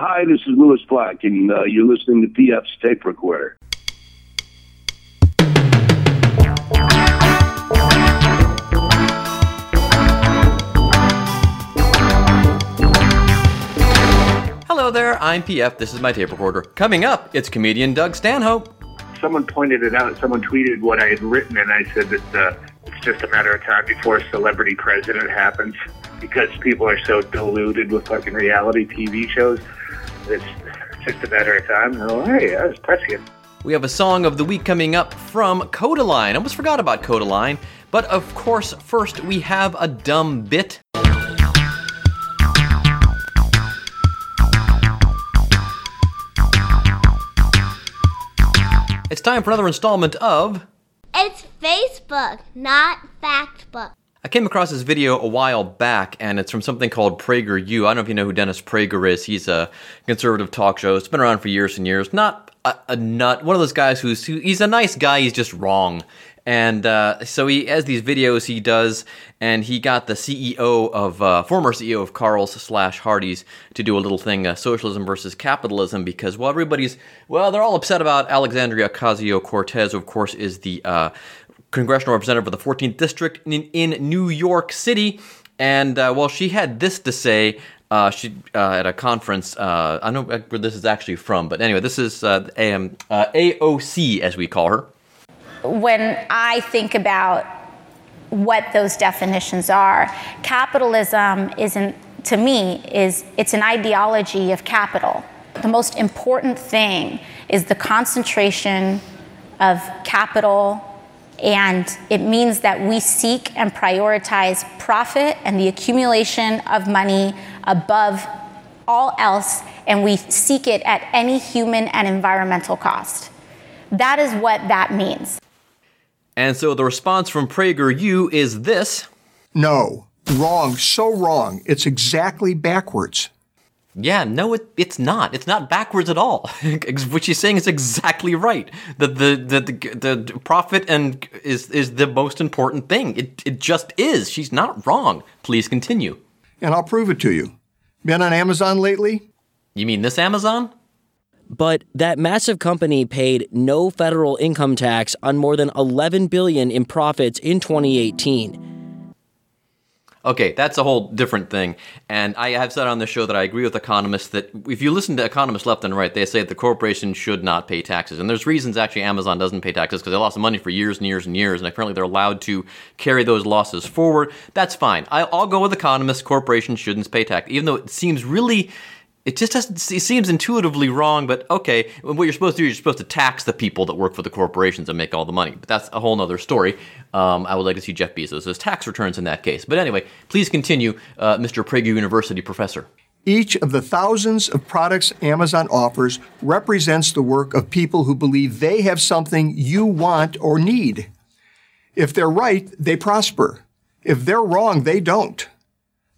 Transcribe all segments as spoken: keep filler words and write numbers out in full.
Hi, this is Lewis Black, and uh, you're listening to P F's Tape Recorder. Hello there, I'm P F, this is my tape recorder. Coming up, it's comedian Doug Stanhope. Someone pointed it out, someone tweeted what I had written, and I said that uh, it's just a matter of time before a celebrity president happens, because people are so deluded with fucking reality T V shows. It's just a matter of time. Oh, hey, that was prescient. We have a song of the week coming up from Kodaline. I almost forgot about Kodaline. But of course, first we have a dumb bit. It's time for another installment of... It's Facebook, not Factbook. I came across this video a while back, and it's from something called PragerU. I don't know if you know who Dennis Prager is. He's a conservative talk show. It's been around for years and years. Not a, a nut. One of those guys who's who, he's a nice guy. He's just wrong. And uh, so he has these videos he does, and he got the C E O of, uh, former C E O of Carl's slash Hardee's to do a little thing, uh, socialism versus capitalism, because, well, everybody's, well, they're all upset about Alexandria Ocasio-Cortez, who, of course, is the uh, congressional representative of the fourteenth District in, in New York City. And, uh, well, she had this to say. Uh, she uh, at a conference, uh, I don't know where this is actually from, but anyway, this is uh, A M, uh, A O C, as we call her. When I think about what those definitions are, capitalism isn't, to me, is it's an ideology of capital. The most important thing is the concentration of capital, and it means that we seek and prioritize profit and the accumulation of money above all else, and we seek it at any human and environmental cost. That is what that means. And so the response from PragerU is this. No, wrong, so wrong. It's exactly backwards. Yeah, no, it, it's not. It's not backwards at all. What she's saying is exactly right. The the the the, the profit and is is the most important thing. It it just is. She's not wrong. Please continue. And I'll prove it to you. Been on Amazon lately? You mean this Amazon? But that massive company paid no federal income tax on more than eleven billion dollars in profits in twenty eighteen. Okay, that's a whole different thing. And I have said on the show that I agree with economists that if you listen to economists left and right, they say that the corporation should not pay taxes. And there's reasons actually Amazon doesn't pay taxes, because they lost money for years and years and years, and apparently they're allowed to carry those losses forward. That's fine. I'll go with economists. Corporations shouldn't pay tax, even though it seems really... It just doesn't. It seems intuitively wrong, but okay. What you're supposed to do, you're supposed to tax the people that work for the corporations and make all the money. But that's a whole other story. Um, I would like to see Jeff Bezos' tax returns in that case. But anyway, please continue, uh, Mister Prager University professor. Each of the thousands of products Amazon offers represents the work of people who believe they have something you want or need. If they're right, they prosper. If they're wrong, they don't.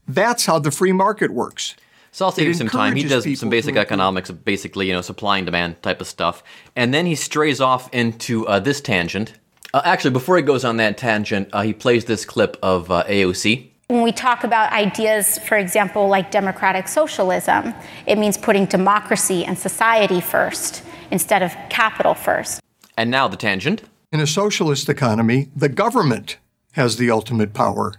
That's how the free market works. So I'll save you some time. He does some basic economics, basically, you know, supply and demand type of stuff. And then he strays off into uh, this tangent. Uh, actually, before he goes on that tangent, uh, he plays this clip of uh, A O C. When we talk about ideas, for example, like democratic socialism, it means putting democracy and society first instead of capital first. And now the tangent. In a socialist economy, the government has the ultimate power.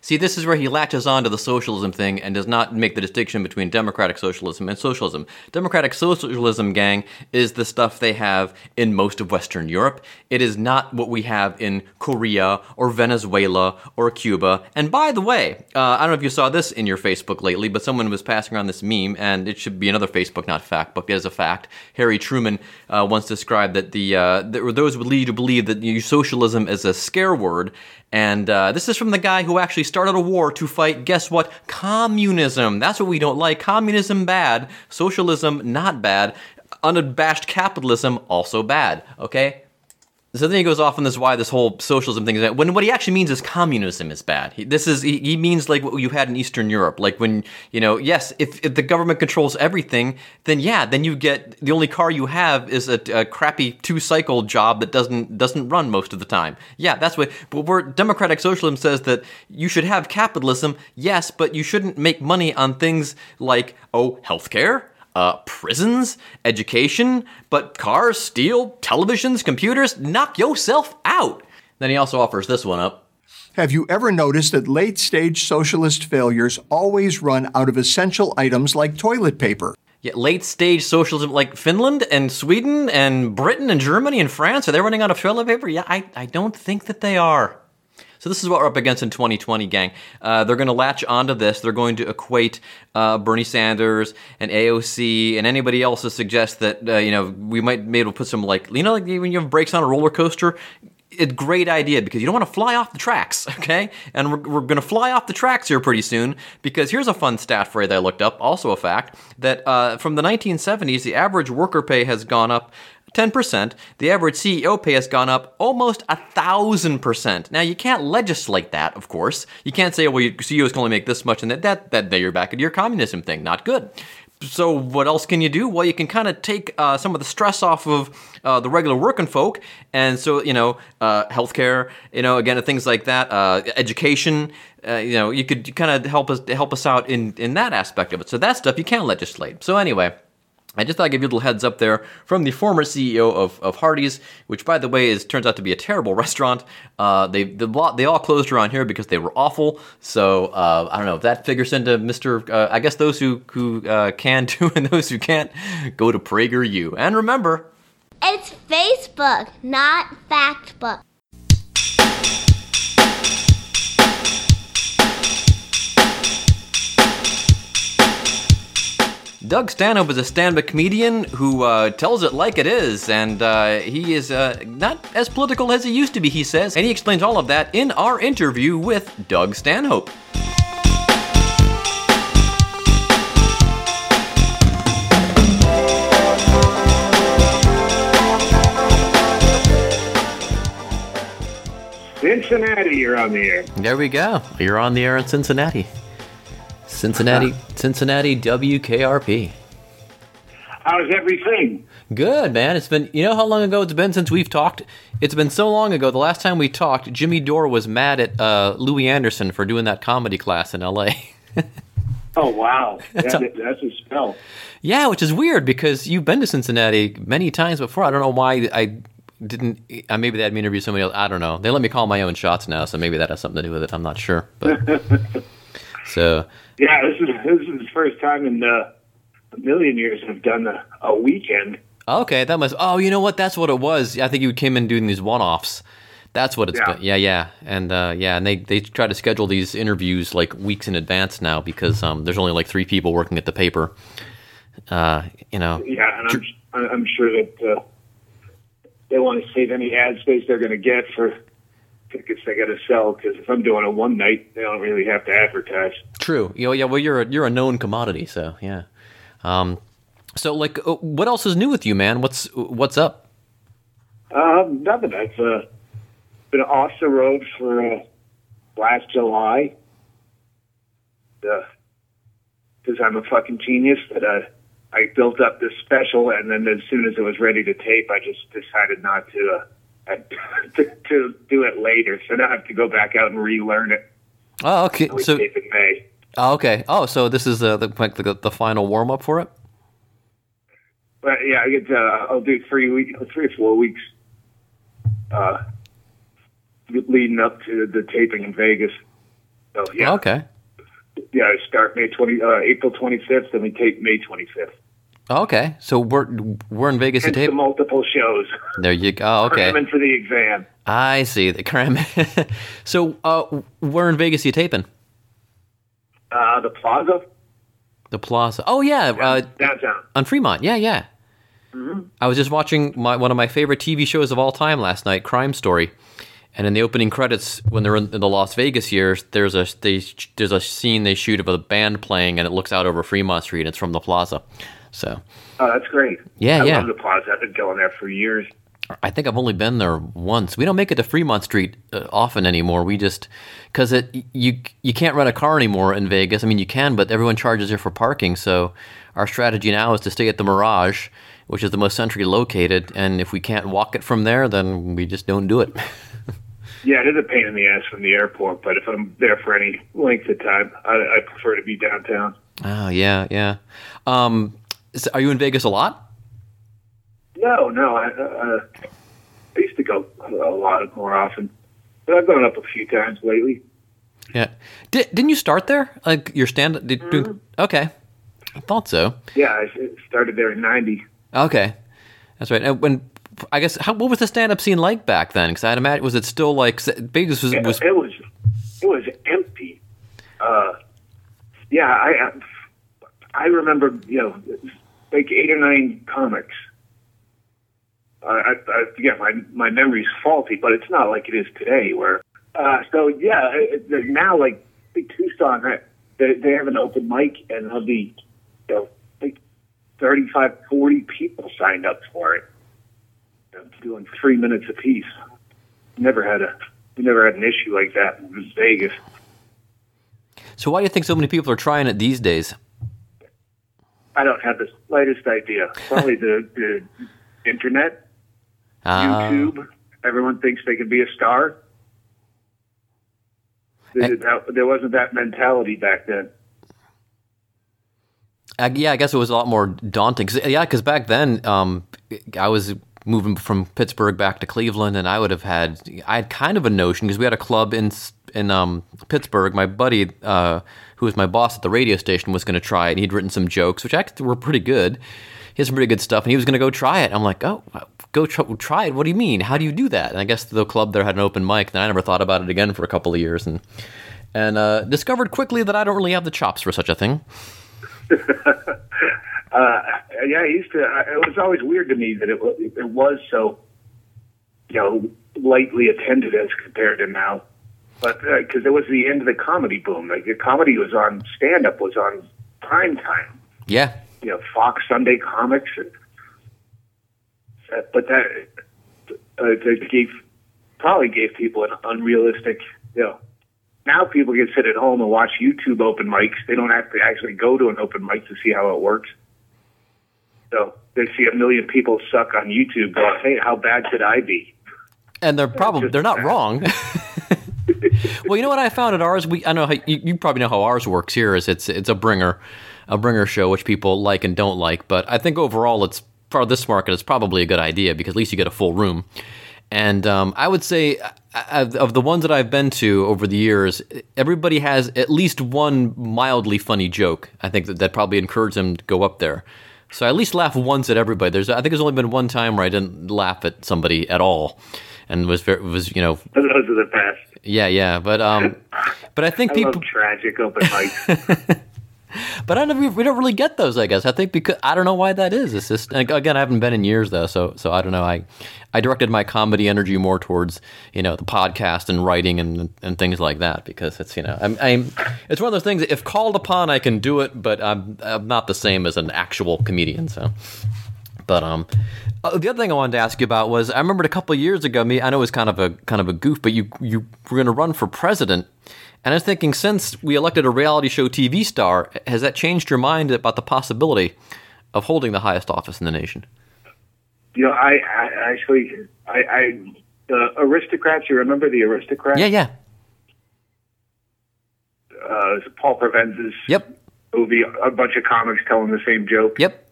See, this is where he latches on to the socialism thing and does not make the distinction between democratic socialism and socialism. Democratic socialism, gang, is the stuff they have in most of Western Europe. It is not what we have in Korea or Venezuela or Cuba. And by the way, uh, I don't know if you saw this in your Facebook lately, but someone was passing around this meme, and it should be another Facebook, not Factbook. It is a fact. Harry Truman uh, once described that the uh, that those would lead you to believe that you socialism is a scare word. And uh, this is from the guy who actually started a war to fight, guess what, communism. That's what we don't like. Communism, bad. Socialism, not bad. Unabashed capitalism, also bad. Okay? So then he goes off on this why this whole socialism thing is bad, when what he actually means is communism is bad. He, this is he, he means like what you had in Eastern Europe. Like when, you know, yes, if, if the government controls everything, then yeah, then you get the only car you have is a, a crappy two-cycle job that doesn't doesn't run most of the time. Yeah, that's what but where democratic socialism says that you should have capitalism, yes, but you shouldn't make money on things like, oh, healthcare. uh, prisons, education, but cars, steel, televisions, computers, knock yourself out. Then he also offers this one up. Have you ever noticed that late-stage socialist failures always run out of essential items like toilet paper? Yeah, late-stage socialism, like Finland and Sweden and Britain and Germany and France, are they running out of toilet paper? Yeah, I, I don't think that they are. So this is what we're up against in twenty twenty, gang. Uh, they're going to latch onto this. They're going to equate uh, Bernie Sanders and A O C and anybody else to suggest that, uh, you know, we might be able to put some, like, you know, like when you have brakes on a roller coaster, it's a great idea because you don't want to fly off the tracks, okay? And we're, we're going to fly off the tracks here pretty soon because here's a fun stat for you that I looked up, also a fact, that uh, from the nineteen seventies, the average worker pay has gone up ten percent. The average C E O pay has gone up almost one thousand percent. Now, you can't legislate that, of course. You can't say, well, your C E Os can only make this much and that, that, that, that you're back into your communism thing. Not good. So what else can you do? Well, you can kind of take uh, some of the stress off of uh, the regular working folk. And so, you know, uh, healthcare, you know, again, things like that, uh, education, uh, you know, you could kind of help us help us out in, in that aspect of it. So that stuff you can legislate. So anyway, I just thought I'd give you a little heads up there from the former C E O of, of Hardee's, which, by the way, is turns out to be a terrible restaurant. Uh, they the, they all closed around here because they were awful. So uh, I don't know if that figures into Mister Uh, I guess those who, who uh, can do and those who can't go to PragerU. And remember, it's Facebook, not Factbook. Doug Stanhope is a stand-up comedian who uh, tells it like it is, and uh, he is uh, not as political as he used to be, he says, and he explains all of that in our interview with Doug Stanhope. Cincinnati, you're on the air. There we go. You're on the air in Cincinnati. Cincinnati, Cincinnati, W K R P. How's everything? Good, man. It's been, you know how long ago it's been since we've talked? It's been so long ago. The last time we talked, Jimmy Dore was mad at uh, Louis Anderson for doing that comedy class in L A Oh, wow. That's, that, a, that's a spell. Yeah, which is weird because you've been to Cincinnati many times before. I don't know why I didn't, uh, maybe they had me interview somebody else. I don't know. They let me call my own shots now, so maybe that has something to do with it. I'm not sure, but so... Yeah, this is this is the first time in uh, a million years I've done a, a weekend. Okay, that must. Oh, you know what? That's what it was. I think you came in doing these one-offs. That's what it's yeah. been. Yeah, yeah, and uh, yeah, and they, they try to schedule these interviews like weeks in advance now because um, there's only like three people working at the paper. Uh, you know. Yeah, and I'm I'm sure that uh, they want to save any ad space they're going to get for tickets they got to sell, because if I'm doing a one night, they don't really have to advertise. True. You know, yeah. Well, you're a, you're a known commodity, so yeah. Um, so like, what else is new with you, man? What's what's up? Uh, nothing. I've uh, been off the road for uh, last July. Because uh, I'm a fucking genius, but uh, I built up this special, and then as soon as it was ready to tape, I just decided not to. Uh, To, to do it later, so now I have to go back out and relearn it. Oh, okay. So, tape in May. Oh, okay. Oh, so this is uh, the, the the final warm up for it. But yeah, I get to, uh, I'll do three week, three or four weeks, uh, leading up to the taping in Vegas. So yeah. Okay. Yeah, I start May twenty, uh, April twenty fifth, and we tape May twenty fifth. Okay, so we're we're in Vegas to tape multiple shows. There you go. Oh, okay, cramming for the exam. I see the cram. So uh, we're in Vegas. You taping? Uh, the Plaza. The Plaza. Oh yeah, uh, downtown on Fremont. Yeah, yeah. Mm-hmm. I was just watching my one of my favorite T V shows of all time last night, Crime Story, and in the opening credits, when they're in, in the Las Vegas years, there's a they, there's a scene they shoot of a band playing, and it looks out over Fremont Street. And it's from the Plaza. So, oh, that's great. Yeah, I yeah. I love the Plaza. I've been going there for years. I think I've only been there once. We don't make it to Fremont Street uh, often anymore. We just because it you you can't rent a car anymore in Vegas. I mean, you can, but everyone charges you for parking. So our strategy now is to stay at the Mirage, which is the most centrally located. And if we can't walk it from there, then we just don't do it. Yeah, it is a pain in the ass from the airport. But if I'm there for any length of time, I, I prefer to be downtown. Oh yeah, yeah. Um, Is, are you in Vegas a lot? No, no. I, uh, I used to go a lot more often, but I've gone up a few times lately. Yeah. Did, didn't you start there? Like your stand? Did, mm-hmm. do, okay. I thought so. Yeah, I started there in ninety. Okay. That's right. And when I guess, how, what was the stand-up scene like back then? Because I'd imagine, was it still like Vegas was? It was, it was, it was empty. Uh, yeah, I I remember, you know, like eight or nine comics. I, I yeah, my my memory's faulty, but it's not like it is today. Where uh, so yeah, it, it, now like big Tucson, right, they they have an open mic and there'll be, you know, like thirty-five, forty people signed up for it. Doing three minutes a piece. Never had a never had an issue like that in Vegas. So why do you think so many people are trying it these days? I don't have the slightest idea. Probably the, the internet, uh, YouTube. Everyone thinks they can be a star. There, I, there wasn't that mentality back then. I, yeah, I guess it was a lot more daunting. Cause, yeah, because back then um, I was moving from Pittsburgh back to Cleveland, and I would have had, I had kind of a notion, because we had a club in in um, Pittsburgh. My buddy, uh, who was my boss at the radio station, was going to try it, and he'd written some jokes, which actually were pretty good. He had some pretty good stuff, and he was going to go try it. I'm like, oh, go try, try it? What do you mean? How do you do that? And I guess the club there had an open mic, and I never thought about it again for a couple of years, and, and uh, discovered quickly that I don't really have the chops for such a thing. Uh, yeah, I used to, I, it was always weird to me that it was, it was so, you know, lightly attended as compared to now. But, uh, cause it was the end of the comedy boom. Like the comedy was on, stand-up was on prime time. Yeah. You know, Fox Sunday Comics. And, but that, uh, that gave, probably gave people an unrealistic, you know, now people can sit at home and watch YouTube open mics. They don't have to actually go to an open mic to see how it works. So they see a million people suck on YouTube going, hey, how bad could I be? And they're probably, they're not wrong. Well, you know what I found at ours? We I know how, you, you probably know how ours works here is it's it's a bringer, a bringer show, which people like and don't like. But I think overall it's, for this market, it's probably a good idea because at least you get a full room. And um, I would say of the ones that I've been to over the years, everybody has at least one mildly funny joke. I think that, that probably encouraged them to go up there. So I at least laugh once at everybody. There's, I think there's only been one time where I didn't laugh at somebody at all, and was very, was you know. Those are the best. Yeah, yeah, but um, but I think I people love tragic open mics. But I don't, we don't really get those, I guess. I think because I don't know why that is. It's just, again, I haven't been in years though, so so I don't know. I I directed my comedy energy more towards, you know, the podcast and writing and and things like that, because it's, you know, I'm, I'm it's one of those things. If called upon, I can do it, but I'm I'm not the same as an actual comedian. So, but um, the other thing I wanted to ask you about was I remembered a couple of years ago. Me, I know it was kind of a kind of a goof, but you you were going to run for president. And I was thinking, since we elected a reality show T V star, has that changed your mind about the possibility of holding the highest office in the nation? You know, I, I actually, I, I the Aristocrats, you remember The Aristocrats? Yeah, yeah. Uh, it's Paul Prevenza's yep. movie, a bunch of comics telling the same joke. Yep.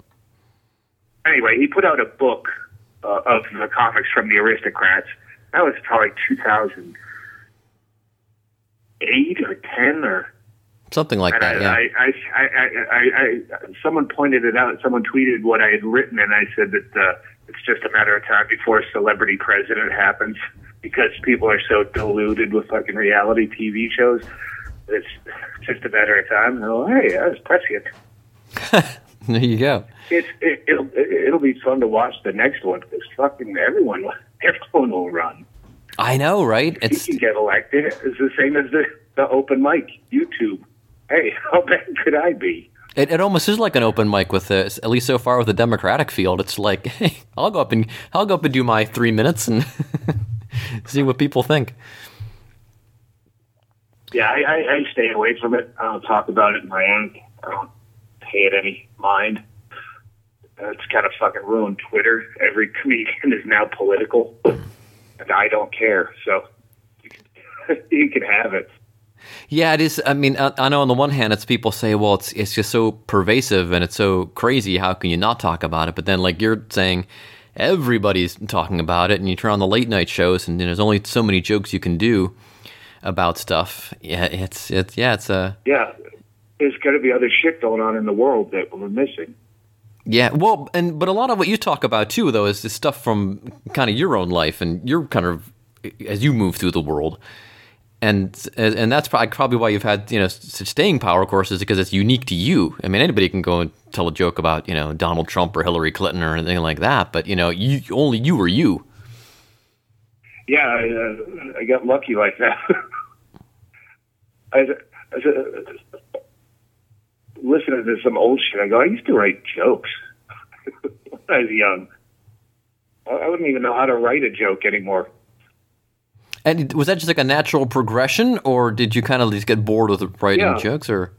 Anyway, he put out a book uh, of the comics from The Aristocrats. That was probably two thousand. Eight or ten or something like that. I, yeah, I, I, I, I, I, someone pointed it out. Someone tweeted what I had written, and I said that uh, it's just a matter of time before a celebrity president happens because people are so deluded with fucking reality T V shows. It's just a matter of time. Oh, hey, that was prescient. There you go. It's it, it'll it'll be fun to watch the next one because fucking everyone everyone will run. I know, right? It's, he can get elected. It's the same as the, the open mic, YouTube. Hey, how bad could I be? It, it almost is like an open mic with this, at least so far with the Democratic field. It's like, hey, I'll go up and I'll go up and do my three minutes and see what people think. Yeah, I, I, I stay away from it. I don't talk about it in my own. I don't pay it any mind. It's kind of fucking ruined Twitter. Every comedian is now political. And I don't care, so you can, you can have it. Yeah, it is. I mean, I, I know on the one hand, it's people say, well, it's it's just so pervasive and it's so crazy. How can you not talk about it? But then, like you're saying, everybody's talking about it, and you turn on the late night shows, and, and there's only so many jokes you can do about stuff. Yeah, it's it's yeah, it's a yeah. There's got to be other shit going on in the world that we're missing. Yeah, well, and but a lot of what you talk about too, though, is this stuff from kind of your own life and your kind of as you move through the world. And and that's probably why you've had, you know, such staying power, of course, is because it's unique to you. I mean, anybody can go and tell a joke about, you know, Donald Trump or Hillary Clinton or anything like that, but, you know, you, only you are you. Yeah, I, uh, I got lucky like that. I, I uh, listening to some old shit, I go, I used to write jokes when I was young. I wouldn't even know how to write a joke anymore. And was that just like a natural progression, or did you kind of just get bored with writing yeah. jokes? Or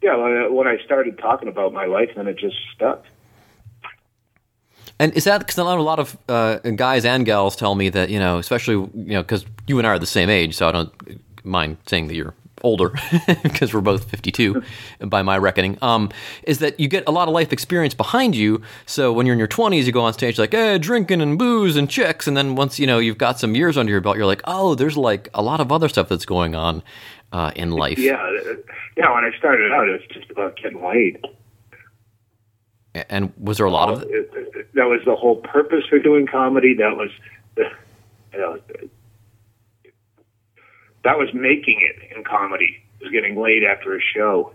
yeah, when I started talking about my life, then it just stuck. And is that because a lot of uh, guys and gals tell me that, you know, especially, you know, because you and I are the same age, so I don't mind saying that you're older because we're both fifty-two by my reckoning, um, is that you get a lot of life experience behind you. So when you're in your twenties, you go on stage like, eh, drinking and booze and chicks. And then once, you know, you've got some years under your belt, you're like, oh, there's like a lot of other stuff that's going on uh, in life. Yeah. Yeah. When I started out, it was just about getting laid. And was there a lot well, of it, it? That was the whole purpose for doing comedy. That was, you know, that was making it in comedy. It was getting laid after a show.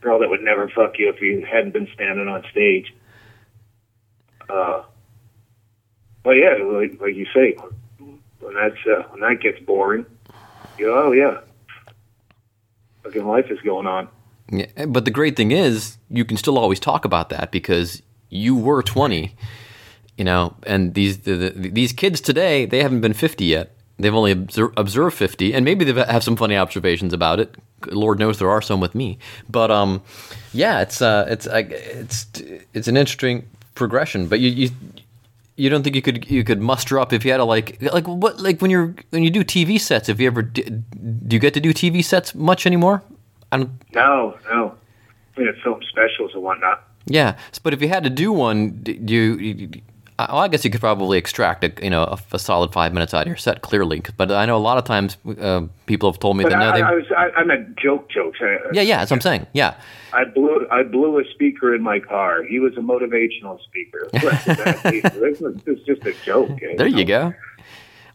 Girl that would never fuck you if you hadn't been standing on stage. Uh, but yeah, like, like you say, when that's uh, when that gets boring, you go, oh yeah, fucking life is going on. Yeah, but the great thing is, you can still always talk about that because you were twenty, you know, and these the, the, these kids today, they haven't been fifty yet. They've only observed fifty, and maybe they have some funny observations about it. Lord knows there are some with me, but um, yeah, it's uh, it's uh, it's it's an interesting progression. But you, you you don't think you could you could muster up if you had to like like what like when you're when you do T V sets? If you ever do, do you get to do T V sets much anymore? I don't, no, no. I mean, it's film specials and whatnot. Yeah, but if you had to do one, do you? you Well, I guess you could probably extract a you know a, a solid five minutes out of your set, clearly. But I know a lot of times uh, people have told me but that I, no, they. I, was, I, I meant joke jokes. I, yeah, yeah, that's what I'm saying. Yeah, I blew I blew a speaker in my car. He was a motivational speaker. It's just a joke. There you, know? you go.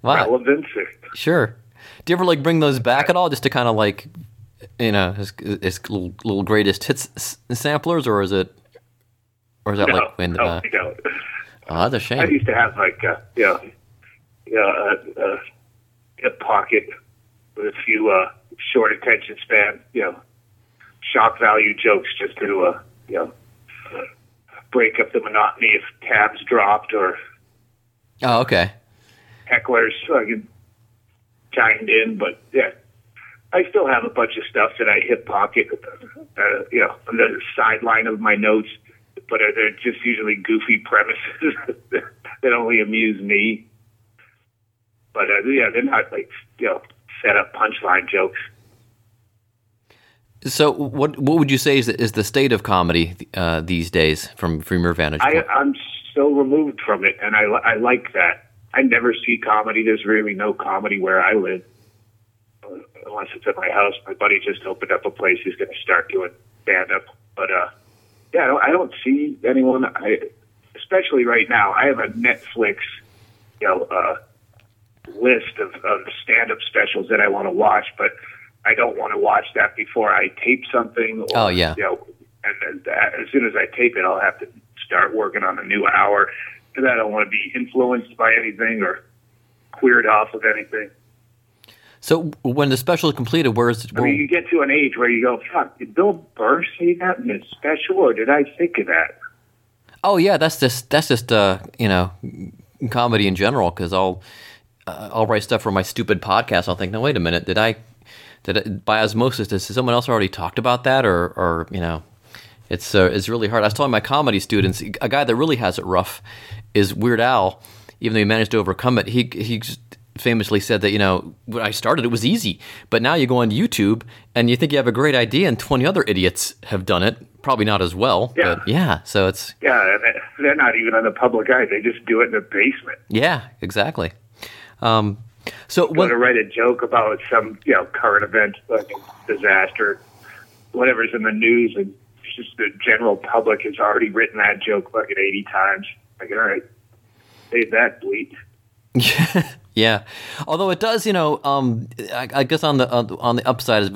Wow. Relevance. Sure. Do you ever like bring those back at all, just to kind of like, you know, his, his little, little greatest hits samplers, or is it, or is that no, like when? No, uh, no. Oh, that's a shame. I used to have like a, you know, you know, a, a, a pocket with a few uh, short attention span, you know, shock value jokes just to uh, you know, break up the monotony if tabs dropped or. Oh, okay. Hecklers fucking chimed in, but yeah, I still have a bunch of stuff that I hip pocket, uh, you know, on the sideline of my notes. But they're just usually goofy premises that only amuse me. But uh, yeah, they're not like, you know, set up punchline jokes. So what what would you say is the, is the state of comedy uh, these days from, from your vantage point? I, I'm so removed from it, and I, I like that. I never see comedy. There's really no comedy where I live. Unless it's at my house. My buddy just opened up a place. He's going to start doing stand-up. But, uh... yeah, I don't see anyone, I, especially right now. I have a Netflix, you know, uh, list of, of stand-up specials that I want to watch, but I don't want to watch that before I tape something. Or, oh, yeah. You know, and, and as soon as I tape it, I'll have to start working on a new hour, because I don't want to be influenced by anything or queered off of anything. So when the special is completed, where is it? Where... I mean, you get to an age where you go, fuck, did Bill Burr say that in his special, or did I think of that? Oh, yeah, that's just, that's just uh, you know, comedy in general, because I'll, uh, I'll write stuff for my stupid podcast. I'll think, no, wait a minute, did I, did I, by osmosis, did someone else already talked about that, or, or you know, it's, uh, it's really hard. I was telling my comedy students, a guy that really has it rough is Weird Al, even though he managed to overcome it. He, he just... famously said that, you know, when I started, it was easy. But now you go on YouTube and you think you have a great idea and twenty other idiots have done it. Probably not as well. Yeah. But yeah. So it's. Yeah. They're not even on the public eye. They just do it in the basement. Yeah, exactly. Um, so when to write a joke about some, you know, current event, like disaster, whatever's in the news, and it's just the general public has already written that joke like eighty times. Like, all right, save that bleep. Yeah, although it does, you know, um, I, I guess on the uh, on the upside is,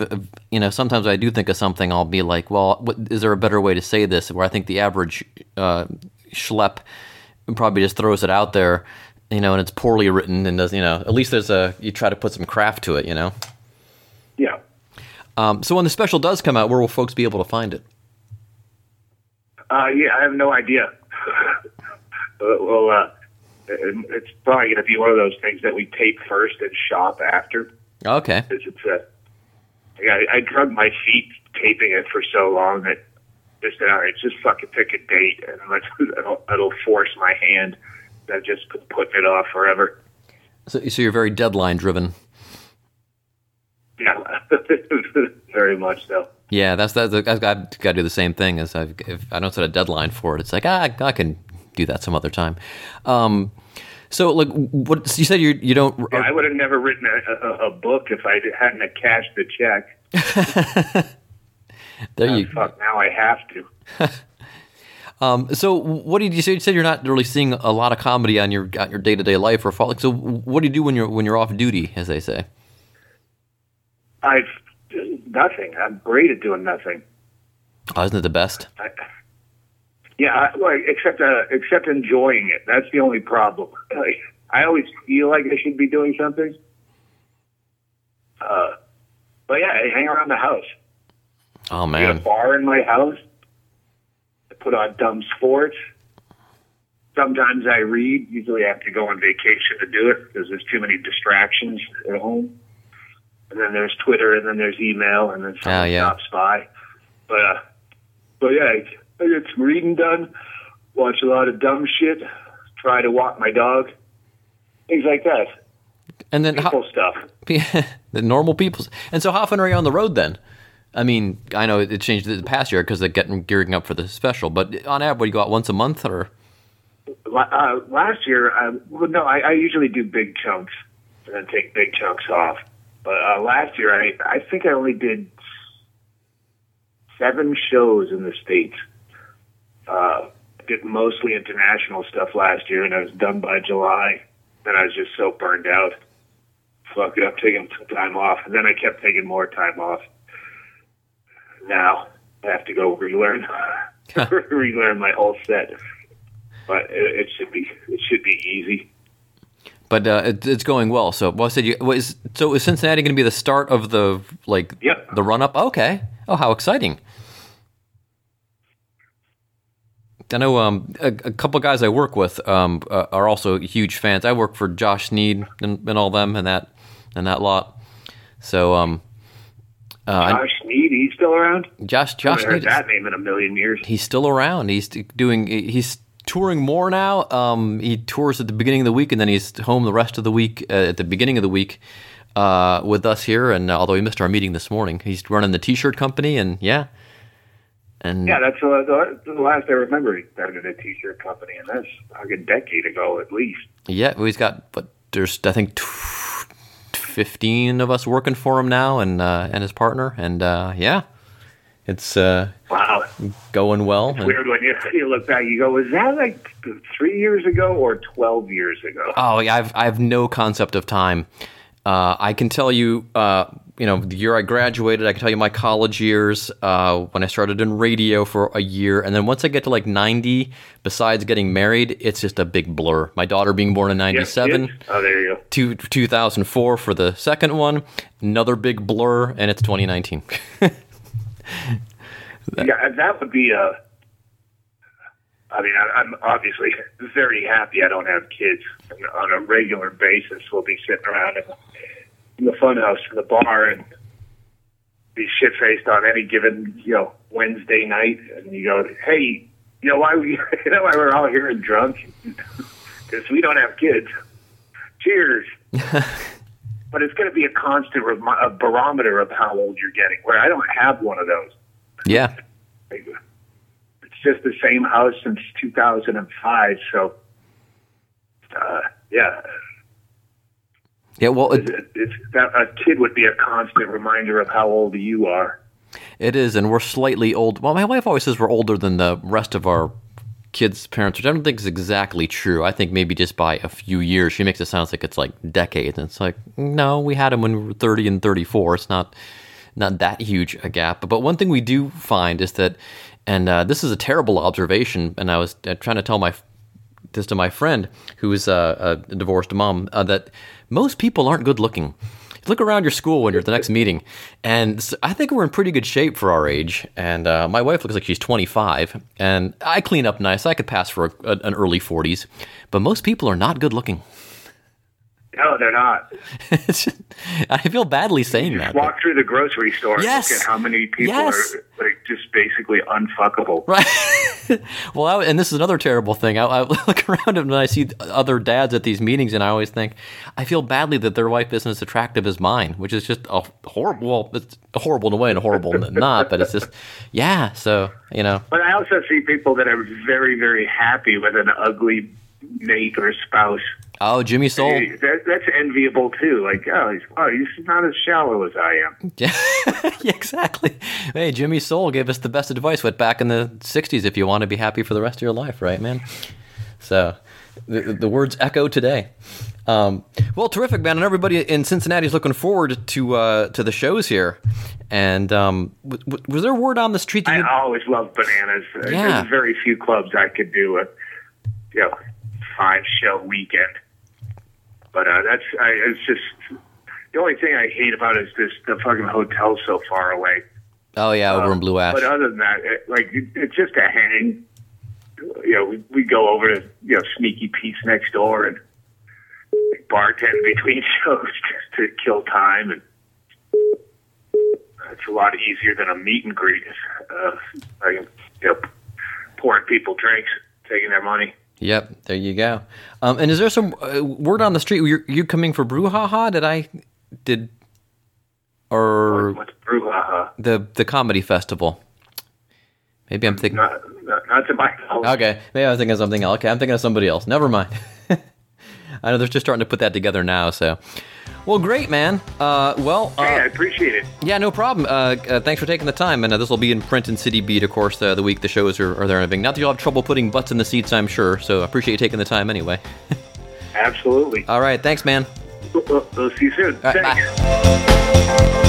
you know, sometimes I do think of something, I'll be like, well, what, is there a better way to say this? Where I think the average uh, schlep probably just throws it out there, you know, and it's poorly written and does, you know, at least there's a, you try to put some craft to it, you know? Yeah. Um, so when the special does come out, where will folks be able to find it? Uh, yeah, I have no idea. Well, uh, it's probably going to be one of those things that we tape first and shop after. Okay. Because it's a, I, I drug my feet taping it for so long that just, all right, just fucking pick a date, and it'll, it'll force my hand. I've just been putting it off forever. So, so you're very deadline driven. Yeah, very much so. Yeah, that's that's I've got to do the same thing as I've, if I don't set a deadline for it. It's like ah, I can do that some other time. Um, so, like, what you said, you you don't. Yeah, I would have never written a, a, a book if I hadn't cashed the check. There oh, you fuck, now I have to. Um, so what did you say? You said you're not really seeing a lot of comedy on your on your day to day life or fall. So what do you do when you're when you're off duty, as they say? I've nothing. I'm great at doing nothing. Oh, isn't it the best? I, yeah, I, well, except uh, except enjoying it. That's the only problem. Like, I always feel like I should be doing something. Uh, but yeah, I hang around the house. Oh man, there's a bar in my house. Put on dumb sports. Sometimes I read. Usually I have to go on vacation to do it because there's too many distractions at home. And then there's Twitter, and then there's email, and then something oh, yeah. stops by. But, uh, but yeah, I get some reading done, watch a lot of dumb shit, try to walk my dog, things like that. And then people how, stuff. The normal people. And so how often are you on the road then? I mean, I know it changed the past year because they're getting gearing up for the special. But on average, you go out once a month, or uh, last year? I, well, no, I, I usually do big chunks and then take big chunks off. But uh, last year, I I think I only did seven shows in the States. Uh, I did mostly international stuff last year, and I was done by July. Then I was just so burned out. Fuck it, I'm taking some time off, and then I kept taking more time off. Now I have to go relearn, relearn my whole set, but it, it should be it should be easy. But uh, it, it's going well. So, well, I said you was so is Cincinnati going to be the start of the like yep. the run up? Okay. Oh, how exciting! I know um, a, a couple guys I work with um, uh, are also huge fans. I work for Josh Sneed and, and all them and that and that lot. So. Um, Uh, Josh Sneed, he's still around? Josh, Josh Sneed. I haven't heard that name in a million years. He's still around. He's doing. He's touring more now. Um, he tours at the beginning of the week, and then he's home the rest of the week. Uh, at the beginning of the week, uh, with us here. And uh, although he missed our meeting this morning, he's running the T-shirt company, and yeah, and yeah, that's uh, the, the last I remember. He started a T-shirt company, and that's like a decade ago at least. Yeah, well, he's got. But there's, I think. T- fifteen of us working for him now and uh, and his partner and uh, yeah it's uh, wow going well. It's and, weird when you, you look back you go was that like three years ago or twelve years ago? Oh yeah, I've, I have no concept of time. uh, I can tell you uh, you know the year I graduated, I can tell you my college years, uh, when I started in radio for a year, and then once I get to like ninety, besides getting married, it's just a big blur. My daughter being born in ninety-seven. Yes, yes. Oh, there you go. To two thousand four for the second one, another big blur, and it's twenty nineteen. That, yeah, that would be a... I mean, I, I'm obviously very happy I don't have kids. And on a regular basis, we'll be sitting around and in the funhouse, in the bar, and be shit faced on any given, you know, Wednesday night, and you go, hey, you know why we, you know why we're all here and drunk? Because we don't have kids. Cheers. But it's going to be a constant rem- a barometer of how old you're getting, where I don't have one of those. Yeah. It's just the same house since two thousand five, so, uh, yeah. Yeah, well, it, it's, it's, that, a kid would be a constant reminder of how old you are. It is, and we're slightly old. Well, my wife always says we're older than the rest of our kids' parents, which I don't think is exactly true. I think maybe just by a few years. She makes it sound like it's like decades, and it's like, no, we had them when we were thirty and thirty-four. It's not not that huge a gap. But, but one thing we do find is that, and uh, this is a terrible observation, and I was trying to tell my this to my friend who is a, a divorced mom, uh, that most people aren't good looking. Look around your school when you're at the next meeting, and so I think we're in pretty good shape for our age. And uh, my wife looks like she's twenty-five, and I clean up nice. I could pass for a, a, an early forties, but most people are not good looking. No, they're not. I feel badly saying you just that. Walk but... through the grocery store. Yes. And look at how many people yes. are like just basically unfuckable. Right. Well, I, and this is another terrible thing. I, I look around and I see other dads at these meetings, and I always think I feel badly that their wife isn't as attractive as mine, which is just a horrible. Well, it's horrible in a way and horrible not, but it's just yeah. So you know. But I also see people that are very, very happy with an ugly mate or spouse. Oh, Jimmy Soul. Hey, that, that's enviable, too. Like, oh, he's, oh, he's not as shallow as I am. Yeah, exactly. Hey, Jimmy Soul gave us the best advice went back in the sixties if you want to be happy for the rest of your life, right, man? So the, the words echo today. Um, well, terrific, man. And everybody in Cincinnati is looking forward to uh, to the shows here. And um, w- w- was there word on the street? That I you'd... always loved bananas. Yeah. There's very few clubs I could do a you know, five-show weekend. But uh, that's I, it's just the only thing I hate about it is this the fucking hotel so far away. Oh yeah, over um, in Blue Ash. But other than that, it, like it, it's just a hang. You know, we, we go over to you know Sneaky Pete's next door and like, bartend between shows just to kill time, and it's a lot easier than a meet and greet. Uh, like you know, pouring people drinks, taking their money. Yep, there you go. Um, and is there some uh, word on the street? You're you coming for brouhaha? Did I did or what's brouhaha? The the comedy festival. Maybe I'm thinking not, not, not to my knowledge. Okay, maybe I was thinking of something else. Okay, I'm thinking of somebody else. Never mind. I know they're just starting to put that together now. So, well, great, man. Uh, well, uh, hey, I appreciate it. Yeah, no problem. Uh, uh, thanks for taking the time. And uh, this will be in print and City Beat, of course, uh, the week the shows are, are there and everything. Not that you'll have trouble putting butts in the seats, I'm sure. So I appreciate you taking the time anyway. Absolutely. All right. Thanks, man. We'll, we'll see you soon. All right, thanks. Bye.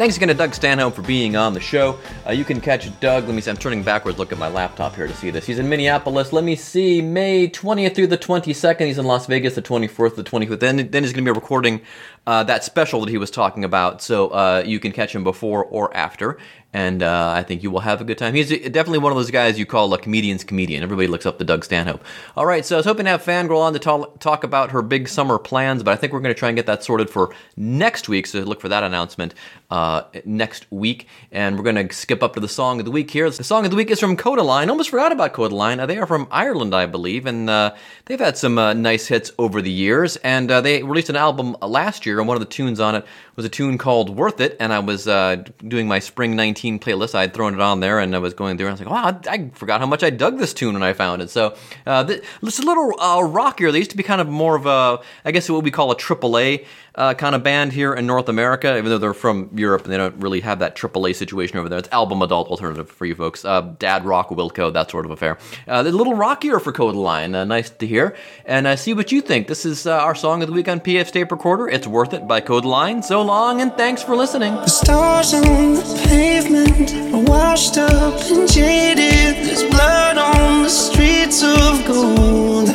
Thanks again to Doug Stanhope for being on the show. Uh, you can catch Doug. Let me see. I'm turning backwards. Look at my laptop here to see this. He's in Minneapolis. Let me see. May twentieth through the twenty-second. He's in Las Vegas the twenty-fourth, the twenty-fifth. Then, then he's going to be recording uh, that special that he was talking about. So uh, you can catch him before or after. And uh, I think you will have a good time. He's definitely one of those guys you call a comedian's comedian. Everybody looks up to Doug Stanhope. All right, so I was hoping to have Fangirl on to talk, talk about her big summer plans, but I think we're going to try and get that sorted for next week, so look for that announcement uh, next week. And we're going to skip up to the song of the week here. The song of the week is from Kodaline. Almost forgot about Kodaline. Uh, they are from Ireland, I believe, and uh, they've had some uh, nice hits over the years. And uh, they released an album last year, and one of the tunes on it was a tune called Worth It, and I was uh, doing my Spring nineteen playlist. I had thrown it on there, and I was going through, and I was like, wow, I, I forgot how much I dug this tune when I found it. So uh, th- it's a little uh, rockier. They used to be kind of more of a, I guess what we call a triple A uh, kind of band here in North America, even though they're from Europe, and they don't really have that triple A situation over there. It's album adult alternative for you folks. Uh, dad rock, Wilco, that sort of affair. Uh, they're a little rockier for Kodaline. Uh, nice to hear. And I uh, see what you think. This is uh, our song of the week on P F Tape Recorder. It's Worth It by Kodaline. So long, and thanks for listening. The stars on the pavement are washed up and jaded. There's blood on the streets of gold.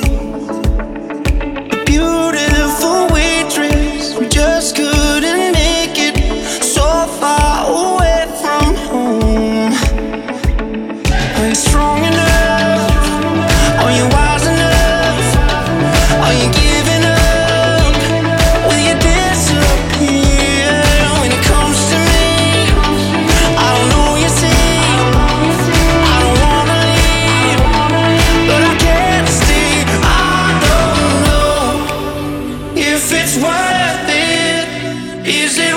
A beautiful waitress who just couldn't make it, so far away from home. Are you strong enough? Are you wise enough? Are you giving up? When it comes to me, I don't know you see. Is it